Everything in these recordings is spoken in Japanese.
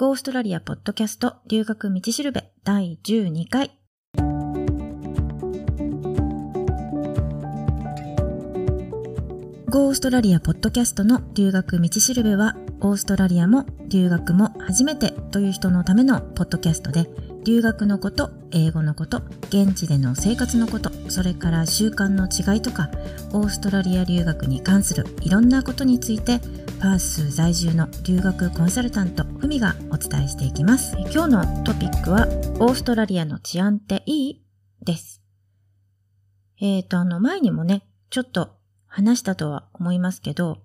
オーストラリアポッドキャスト留学道しるべ第12回。オーストラリアポッドキャストの留学道しるべは、オーストラリアも留学も初めてという人のためのポッドキャストで、留学のこと、英語のこと、現地での生活のこと、それから習慣の違いとか、オーストラリア留学に関するいろんなことについて、パース在住の留学コンサルタントふみがお伝えしていきます。今日のトピックは、オーストラリアの治安っていい？です。前にもね、ちょっと話したとは思いますけど、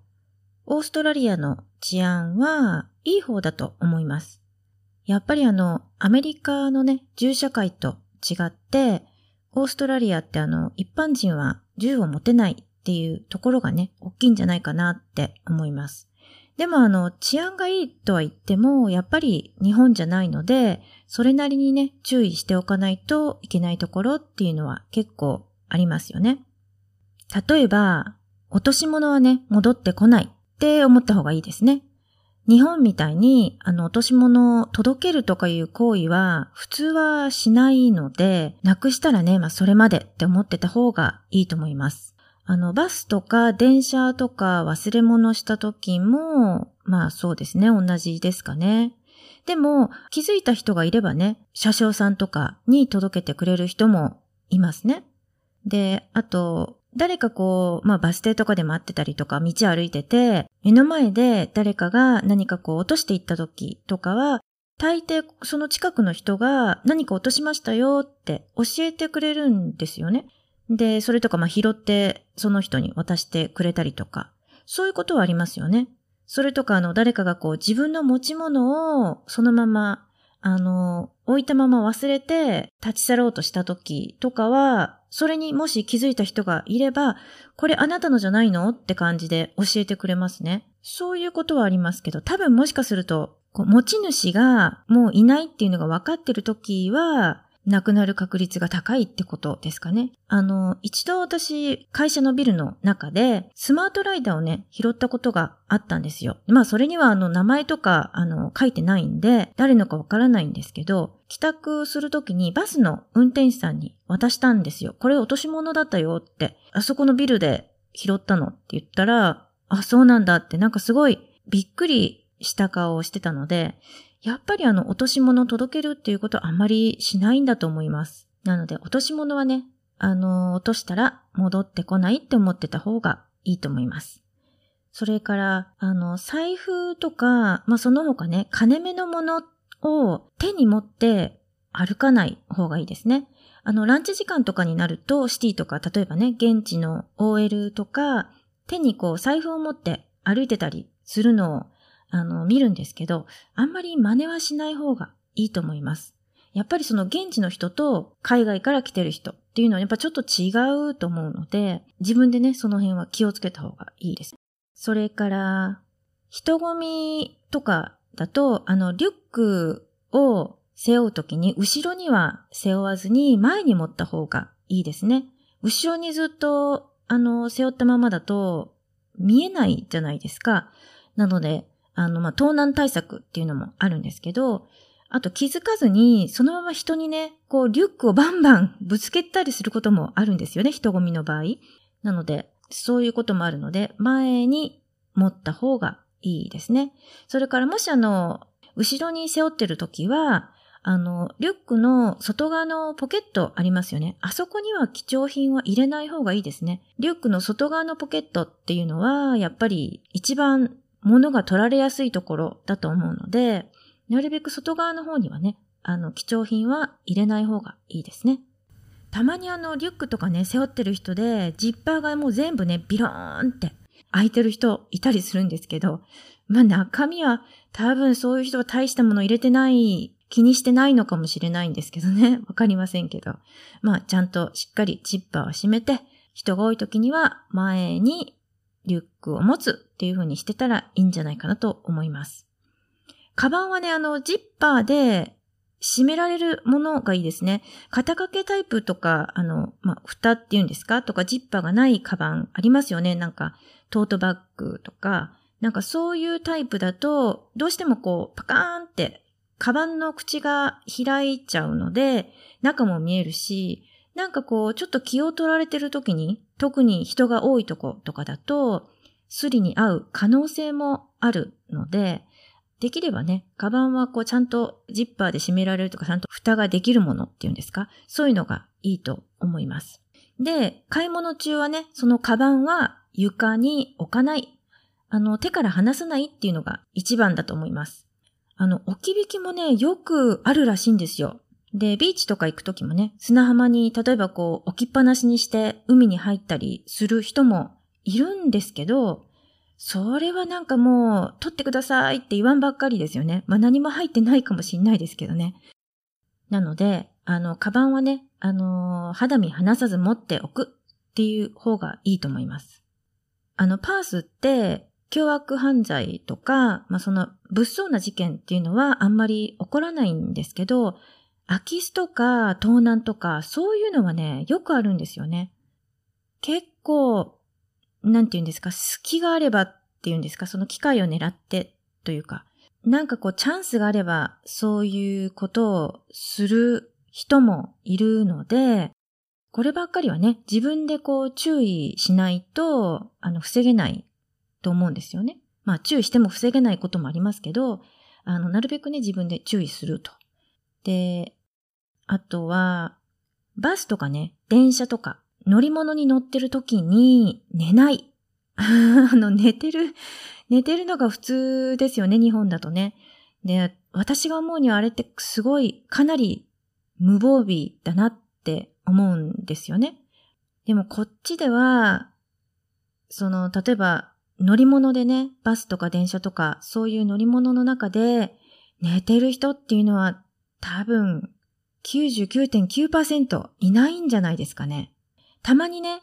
オーストラリアの治安はいい方だと思います。やっぱりアメリカのね、銃社会と違って、オーストラリアって一般人は銃を持てないっていうところがね、大きいんじゃないかなって思います。でも治安がいいとは言っても、やっぱり日本じゃないので、それなりにね、注意しておかないといけないところっていうのは結構ありますよね。例えば、落とし物はね、戻ってこないって思った方がいいですね。日本みたいに、落とし物を届けるとかいう行為は、普通はしないので、なくしたらね、それまでって思ってた方がいいと思います。バスとか電車とか忘れ物した時も、そうですね、同じですかね。でも、気づいた人がいればね、車掌さんとかに届けてくれる人もいますね。で、あと、誰かバス停とかで待ってたりとか、道歩いてて、目の前で誰かが何か落としていった時とかは、大抵その近くの人が何か落としましたよって教えてくれるんですよね。で、それとか拾ってその人に渡してくれたりとか、そういうことはありますよね。それとか誰かが自分の持ち物をそのまま、置いたまま忘れて立ち去ろうとした時とかは、それにもし気づいた人がいれば、これあなたのじゃないのって感じで教えてくれますね。そういうことはありますけど、多分もしかすると、持ち主がもういないっていうのが分かってる時は、亡くなる確率が高いってことですかね。一度私、会社のビルの中で、スマートライダーをね、拾ったことがあったんですよ。それには名前とか、書いてないんで、誰のかわからないんですけど、帰宅するときにバスの運転手さんに渡したんですよ。これ落とし物だったよって、あそこのビルで拾ったのって言ったら、あ、そうなんだって、なんかすごいびっくりした顔をしてたので、やっぱり落とし物を届けるっていうことはあんまりしないんだと思います。なので、落とし物はね、落としたら戻ってこないって思ってた方がいいと思います。それから、財布とか、その他ね、金目のものを手に持って歩かない方がいいですね。ランチ時間とかになると、シティとか、例えばね、現地の OL とか、手に財布を持って歩いてたりするのを、見るんですけど、あんまり真似はしない方がいいと思います。やっぱりその現地の人と海外から来てる人っていうのはやっぱちょっと違うと思うので、自分でね、その辺は気をつけた方がいいです。それから、人混みとかだと、リュックを背負うときに、後ろには背負わずに前に持った方がいいですね。後ろにずっと、背負ったままだと見えないじゃないですか。なので、盗難対策っていうのもあるんですけど、あと気づかずに、そのまま人にね、リュックをバンバンぶつけたりすることもあるんですよね、人混みの場合。なので、そういうこともあるので、前に持った方がいいですね。それからもし後ろに背負ってるときは、リュックの外側のポケットありますよね。あそこには貴重品は入れない方がいいですね。リュックの外側のポケットっていうのは、やっぱり一番物が取られやすいところだと思うので、なるべく外側の方にはね、貴重品は入れない方がいいですね。たまにリュックとかね、背負ってる人で、ジッパーがもう全部ね、ビローンって開いてる人いたりするんですけど、中身は多分そういう人は大したもの入れてない、気にしてないのかもしれないんですけどね、わかりませんけど。ちゃんとしっかりジッパーは閉めて、人が多い時には前にリュックを持つっていう風にしてたらいいんじゃないかなと思います。カバンはね、ジッパーで閉められるものがいいですね。肩掛けタイプとか、蓋っていうんですかとか、ジッパーがないカバンありますよね。なんか、トートバッグとか、なんかそういうタイプだと、どうしてもパカーンってカバンの口が開いちゃうので、中も見えるし、なんかこう、ちょっと気を取られてる時に、特に人が多いとことかだと、スリに合う可能性もあるので、できればね、カバンはこうちゃんとジッパーで閉められるとか、ちゃんと蓋ができるものっていうんですか、そういうのがいいと思います。で、買い物中はね、そのカバンは床に置かない。手から離さないっていうのが一番だと思います。置き引きもね、よくあるらしいんですよ。で、ビーチとか行くときもね、砂浜に例えばこう置きっぱなしにして海に入ったりする人もいるんですけど、それはなんかもう取ってくださいって言わんばっかりですよね。まあ何も入ってないかもしれないですけどね。なので、カバンはね、肌身離さず持っておくっていう方がいいと思います。パースって、凶悪犯罪とか、まあ、その物騒な事件っていうのはあんまり起こらないんですけど、空き巣とか盗難とかそういうのはね、よくあるんですよね。結構、なんていうんですか、隙があればっていうんですか、その機会を狙ってというか、なんかこうチャンスがあればそういうことをする人もいるので、こればっかりはね、自分でこう注意しないと、防げない。と思うんですよね。まあ注意しても防げないこともありますけど、なるべくね自分で注意すると。で、あとはバスとかね、電車とか乗り物に乗ってる時に寝ない。寝てるのが普通ですよね、日本だとね。で、私が思うにはあれってすごいかなり無防備だなって思うんですよね。でもこっちでは例えば乗り物でね、バスとか電車とか、そういう乗り物の中で寝てる人っていうのは多分 99.9% いないんじゃないですかね。たまにね、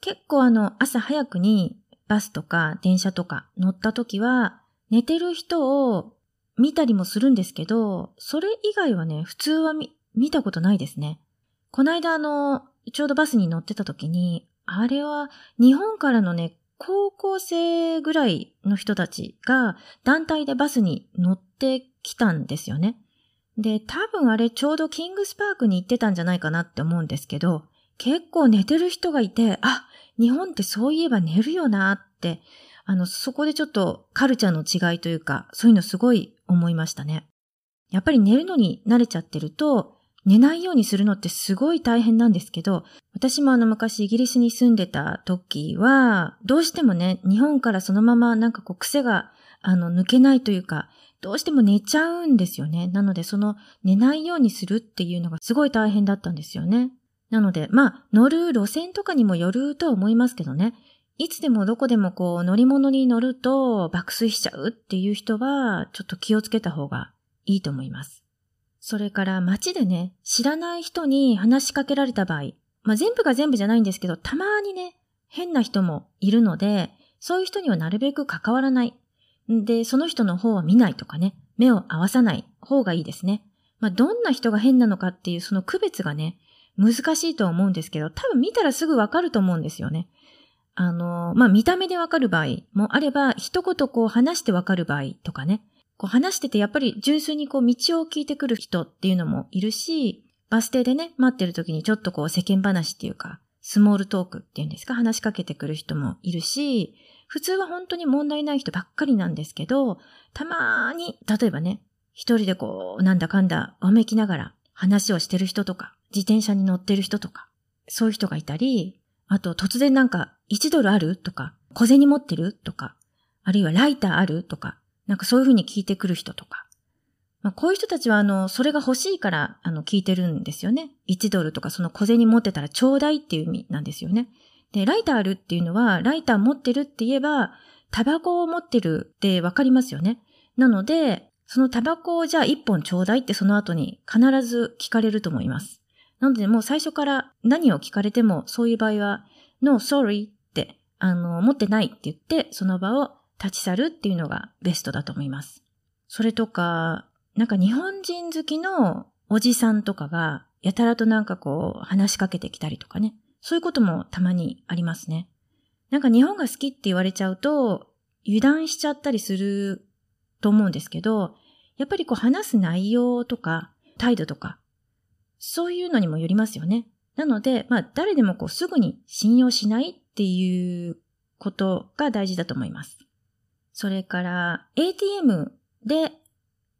結構朝早くにバスとか電車とか乗った時は寝てる人を見たりもするんですけど、それ以外はね、普通は見たことないですね。こないだちょうどバスに乗ってた時に、あれは日本からのね、高校生ぐらいの人たちが団体でバスに乗ってきたんですよね。で、多分あれちょうどキングスパークに行ってたんじゃないかなって思うんですけど、結構寝てる人がいて、あ、日本ってそういえば寝るよなって、そこでちょっとカルチャーの違いというか、そういうのすごい思いましたね。やっぱり寝るのに慣れちゃってると、寝ないようにするのってすごい大変なんですけど、私も昔イギリスに住んでた時は、どうしてもね、日本からそのままなんかこう癖が抜けないというか、どうしても寝ちゃうんですよね。なので寝ないようにするっていうのがすごい大変だったんですよね。なのでまあ乗る路線とかにもよるとは思いますけどね、いつでもどこでもこう乗り物に乗ると爆睡しちゃうっていう人はちょっと気をつけた方がいいと思います。それから街でね、知らない人に話しかけられた場合、まあ、全部が全部じゃないんですけど、たまにね、変な人もいるので、そういう人にはなるべく関わらない。で、その人の方は見ないとかね、目を合わさない方がいいですね。まあ、どんな人が変なのかっていうその区別がね、難しいと思うんですけど、多分見たらすぐわかると思うんですよね。まあ、見た目でわかる場合もあれば、一言こう話してわかる場合とかね、こう話しててやっぱり純粋にこう道を聞いてくる人っていうのもいるし、バス停でね、待ってる時にちょっとこう世間話っていうか、スモールトークっていうんですか、話しかけてくる人もいるし、普通は本当に問題ない人ばっかりなんですけど、たまに、例えばね、一人でこう、なんだかんだ、わめきながら話をしてる人とか、自転車に乗ってる人とか、そういう人がいたり、あと突然なんか、1ドルあるとか、小銭持ってるとか、あるいはライターあるとか、なんかそういうふうに聞いてくる人とか。まあ、こういう人たちはそれが欲しいから聞いてるんですよね。1ドルとかその小銭持ってたらちょうだいっていう意味なんですよね。で、ライターあるっていうのは、ライター持ってるって言えば、タバコを持ってるってわかりますよね。なので、そのタバコをじゃあ1本ちょうだいってその後に必ず聞かれると思います。なのでもう最初から何を聞かれてもそういう場合は、No, sorry って、持ってないって言って、その場を立ち去るっていうのがベストだと思います。それとか、なんか日本人好きのおじさんとかがやたらとなんかこう話しかけてきたりとかね。そういうこともたまにありますね。なんか日本が好きって言われちゃうと油断しちゃったりすると思うんですけど、やっぱりこう話す内容とか態度とか、そういうのにもよりますよね。なので、誰でもこうすぐに信用しないっていうことが大事だと思います。それから、ATM で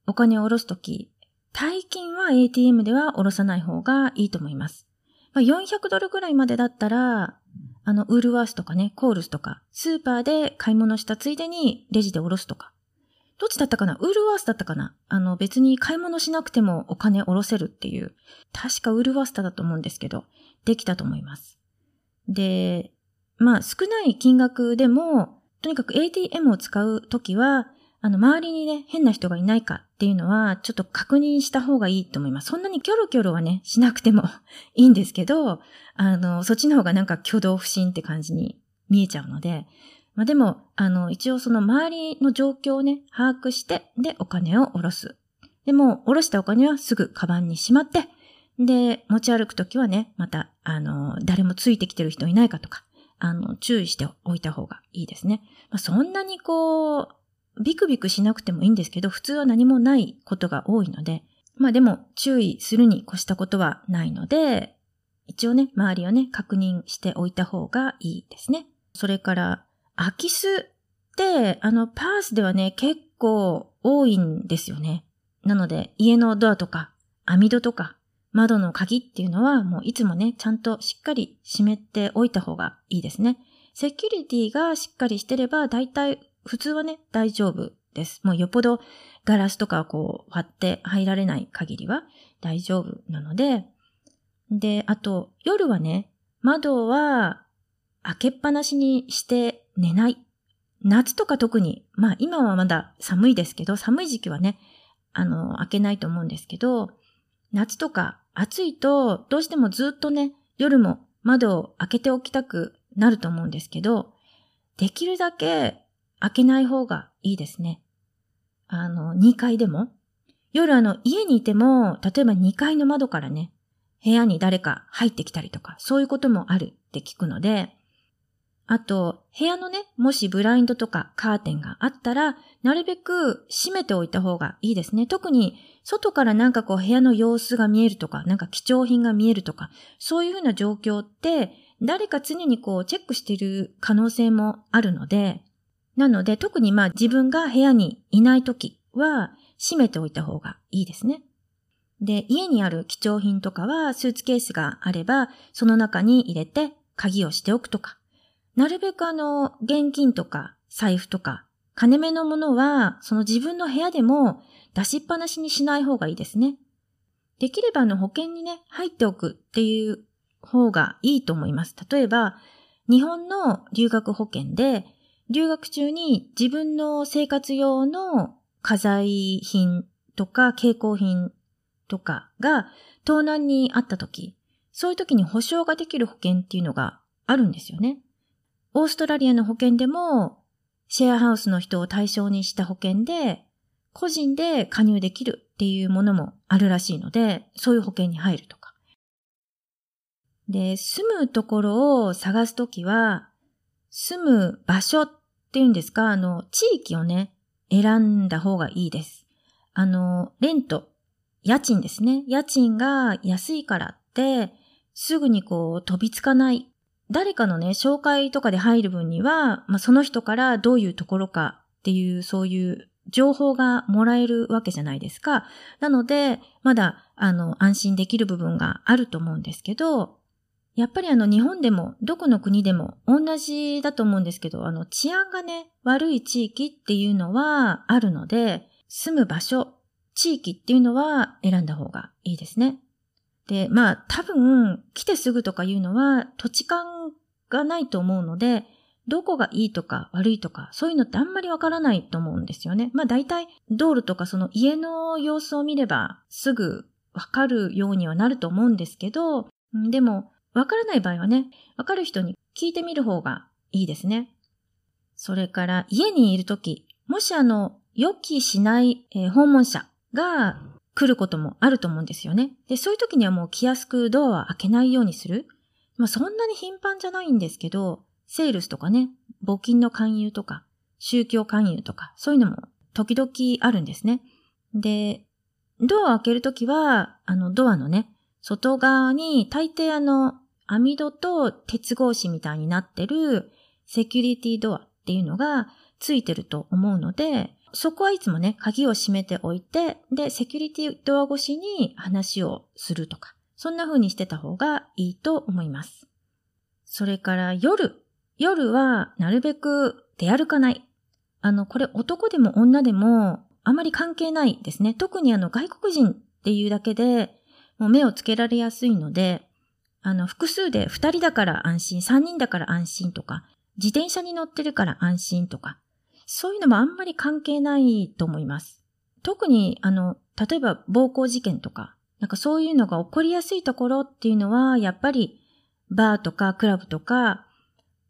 お金を下ろすとき、大金は ATM では下ろさない方がいいと思います。400ドルぐらいまでだったら、ウールワースとかね、コールスとか、スーパーで買い物したついでにレジで下ろすとか。どっちだったかな？ウールワースだったかな？別に買い物しなくてもお金下ろせるっていう、確かウールワースだと思うんですけど、できたと思います。で、少ない金額でも、とにかく ATM を使うときは、周りにね、変な人がいないかっていうのは、ちょっと確認した方がいいと思います。そんなにキョロキョロはね、しなくてもいいんですけど、そっちの方がなんか挙動不審って感じに見えちゃうので、でも、一応その周りの状況をね、把握して、で、お金を下ろす。で、もう、下ろしたお金はすぐカバンにしまって、で、持ち歩くときはね、また、誰もついてきてる人いないかとか、注意しておいた方がいいですね。そんなにこう、ビクビクしなくてもいいんですけど、普通は何もないことが多いので、でも注意するに越したことはないので、一応ね、周りをね、確認しておいた方がいいですね。それから、空き巣って、パースではね、結構多いんですよね。なので、家のドアとか、網戸とか、窓の鍵っていうのは、もういつもね、ちゃんとしっかり閉めておいた方がいいですね。セキュリティがしっかりしてれば、だいたい普通はね、大丈夫です。もうよっぽどガラスとかこう割って入られない限りは大丈夫なので。で、あと夜はね、窓は開けっぱなしにして寝ない。夏とか特に、今はまだ寒いですけど、寒い時期はね、開けないと思うんですけど、夏とか暑いとどうしてもずっとね、夜も窓を開けておきたくなると思うんですけど、できるだけ開けない方がいいですね。2階でも。夜家にいても、例えば2階の窓からね、部屋に誰か入ってきたりとか、そういうこともあるって聞くので、あと、部屋のね、もしブラインドとかカーテンがあったら、なるべく閉めておいた方がいいですね。特に、外からなんかこう部屋の様子が見えるとか、なんか貴重品が見えるとか、そういうふうな状況って、誰か常にこうチェックしている可能性もあるので、なので、特に自分が部屋にいないときは閉めておいた方がいいですね。で、家にある貴重品とかはスーツケースがあれば、その中に入れて鍵をしておくとか、なるべく現金とか財布とか、金目のものは、その自分の部屋でも出しっぱなしにしない方がいいですね。できれば保険にね、入っておくっていう方がいいと思います。例えば、日本の留学保険で、留学中に自分の生活用の家財品とか携行品とかが盗難にあった時、そういう時に保証ができる保険っていうのがあるんですよね。オーストラリアの保険でもシェアハウスの人を対象にした保険で個人で加入できるっていうものもあるらしいので、そういう保険に入るとか。で、住むところを探すときは、住む場所っていうんですか、地域をね、選んだ方がいいです。レント、家賃ですね。家賃が安いからって、すぐにこう飛びつかない。誰かのね、紹介とかで入る分には、その人からどういうところかっていう、そういう情報がもらえるわけじゃないですか。なので、まだ、安心できる部分があると思うんですけど、やっぱり日本でもどこの国でも同じだと思うんですけど、治安がね、悪い地域っていうのはあるので、住む場所、地域っていうのは選んだ方がいいですね。で、多分来てすぐとかいうのは土地勘がないと思うので、どこがいいとか悪いとか、そういうのってあんまりわからないと思うんですよね。大体道路とかその家の様子を見ればすぐわかるようにはなると思うんですけど、でも、わからない場合はね、わかる人に聞いてみる方がいいですね。それから家にいるとき、もし予期しない、訪問者が来ることもあると思うんですよね。で、そういうときにはもう気安くドアは開けないようにする。そんなに頻繁じゃないんですけど、セールスとかね、募金の勧誘とか、宗教勧誘とか、そういうのも時々あるんですね。で、ドアを開けるときは、ドアのね、外側に大抵網戸と鉄格子みたいになってるセキュリティドアっていうのがついてると思うので、そこはいつもね、鍵を閉めておいて、で、セキュリティドア越しに話をするとか、そんな風にしてた方がいいと思います。それから夜はなるべく出歩かない。これ男でも女でもあまり関係ないですね。特に外国人っていうだけで、もう目をつけられやすいので、複数で2人だから安心、3人だから安心とか、自転車に乗ってるから安心とか、そういうのもあんまり関係ないと思います。特に、例えば暴行事件とか、なんかそういうのが起こりやすいところっていうのは、やっぱりバーとかクラブとか、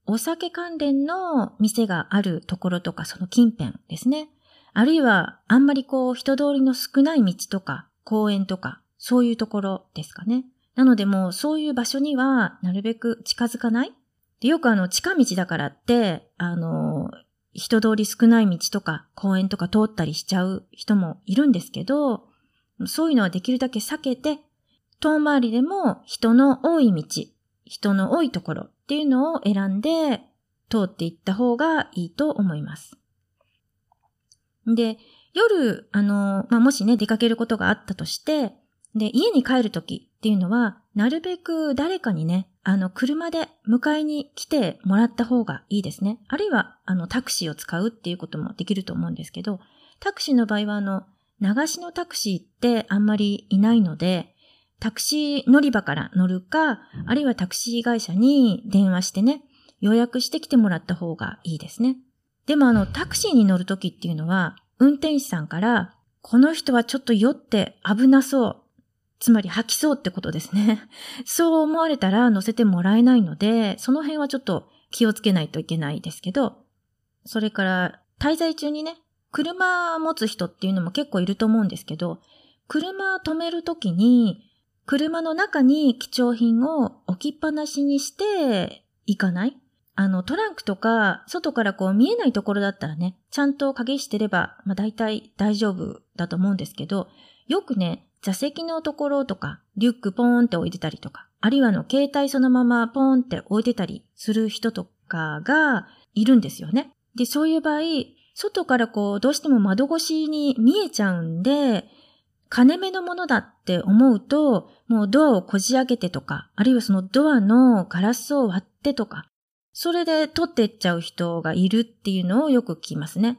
お酒関連の店があるところとか、その近辺ですね。あるいは、あんまり人通りの少ない道とか、公園とか、そういうところですかね。なのでもう、そういう場所には、なるべく近づかない。で、よく近道だからって、人通り少ない道とか公園とか通ったりしちゃう人もいるんですけど、そういうのはできるだけ避けて、遠回りでも人の多い道、人の多いところっていうのを選んで通っていった方がいいと思います。で、夜、もしね、出かけることがあったとして、で、家に帰るときっていうのは、なるべく誰かにね、車で迎えに来てもらった方がいいですね。あるいは、タクシーを使うっていうこともできると思うんですけど、タクシーの場合は、流しのタクシーってあんまりいないので、タクシー乗り場から乗るか、あるいはタクシー会社に電話してね、予約してきてもらった方がいいですね。でもタクシーに乗るときっていうのは、運転手さんから、この人はちょっと酔って危なそう。つまり吐きそうってことですね。そう思われたら乗せてもらえないので、その辺はちょっと気をつけないといけないですけど、それから滞在中にね、車を持つ人っていうのも結構いると思うんですけど、車を止めるときに、車の中に貴重品を置きっぱなしにしていかない。トランクとか、外から見えないところだったらね、ちゃんと鍵してれば、まあ大体大丈夫だと思うんですけど、よくね、座席のところとか、リュックポーンって置いてたりとか、あるいは携帯そのままポーンって置いてたりする人とかがいるんですよね。で、そういう場合、外からどうしても窓越しに見えちゃうんで、金目のものだって思うと、もうドアをこじ開けてとか、あるいはそのドアのガラスを割ってとか、それで取ってっちゃう人がいるっていうのをよく聞きますね。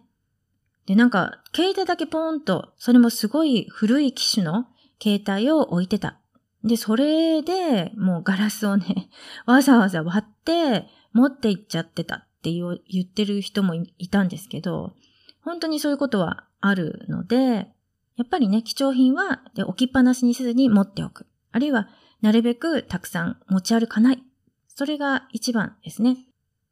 で、なんか、携帯だけポーンと、それもすごい古い機種の携帯を置いてた。で、それで、もうガラスをね、わざわざ割って、持って行っちゃってたって言ってる人もいたんですけど、本当にそういうことはあるので、やっぱりね、貴重品は置きっぱなしにせずに持っておく。あるいは、なるべくたくさん持ち歩かない。それが一番ですね。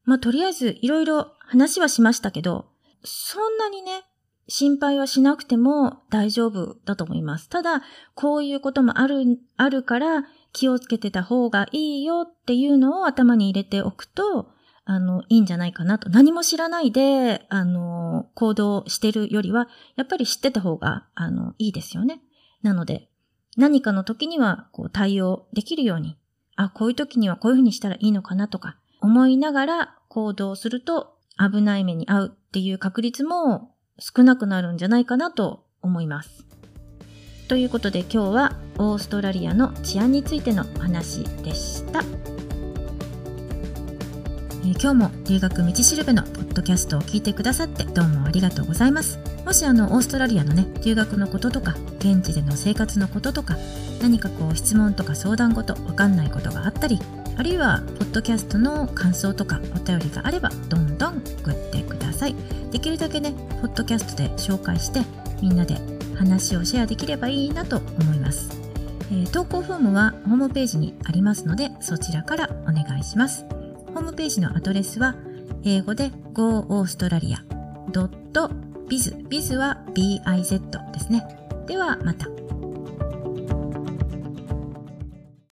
まあ、とりあえず、いろいろ話はしましたけど、そんなにね、心配はしなくても大丈夫だと思います。ただ、こういうこともあるから気をつけてた方がいいよっていうのを頭に入れておくと、いいんじゃないかなと。何も知らないで、行動してるよりは、やっぱり知ってた方が、いいですよね。なので、何かの時には、対応できるように、あ、こういう時にはこういうふうにしたらいいのかなとか、思いながら行動すると、危ない目に遭うっていう確率も少なくなるんじゃないかなと思います。ということで今日はオーストラリアの治安についての話でした。今日も留学道しるべのポッドキャストを聞いてくださってどうもありがとうございます。もしオーストラリアのね、留学のこととか、現地での生活のこととか、何か質問とか相談事、わかんないことがあったり、あるいはポッドキャストの感想とかお便りがあればどんどん送ってください。できるだけね、ポッドキャストで紹介してみんなで話をシェアできればいいなと思います。投稿フォームはホームページにありますので、そちらからお願いします。ホームページのアドレスは英語で goaustralia.biz、 biz は biz ですね。ではまた。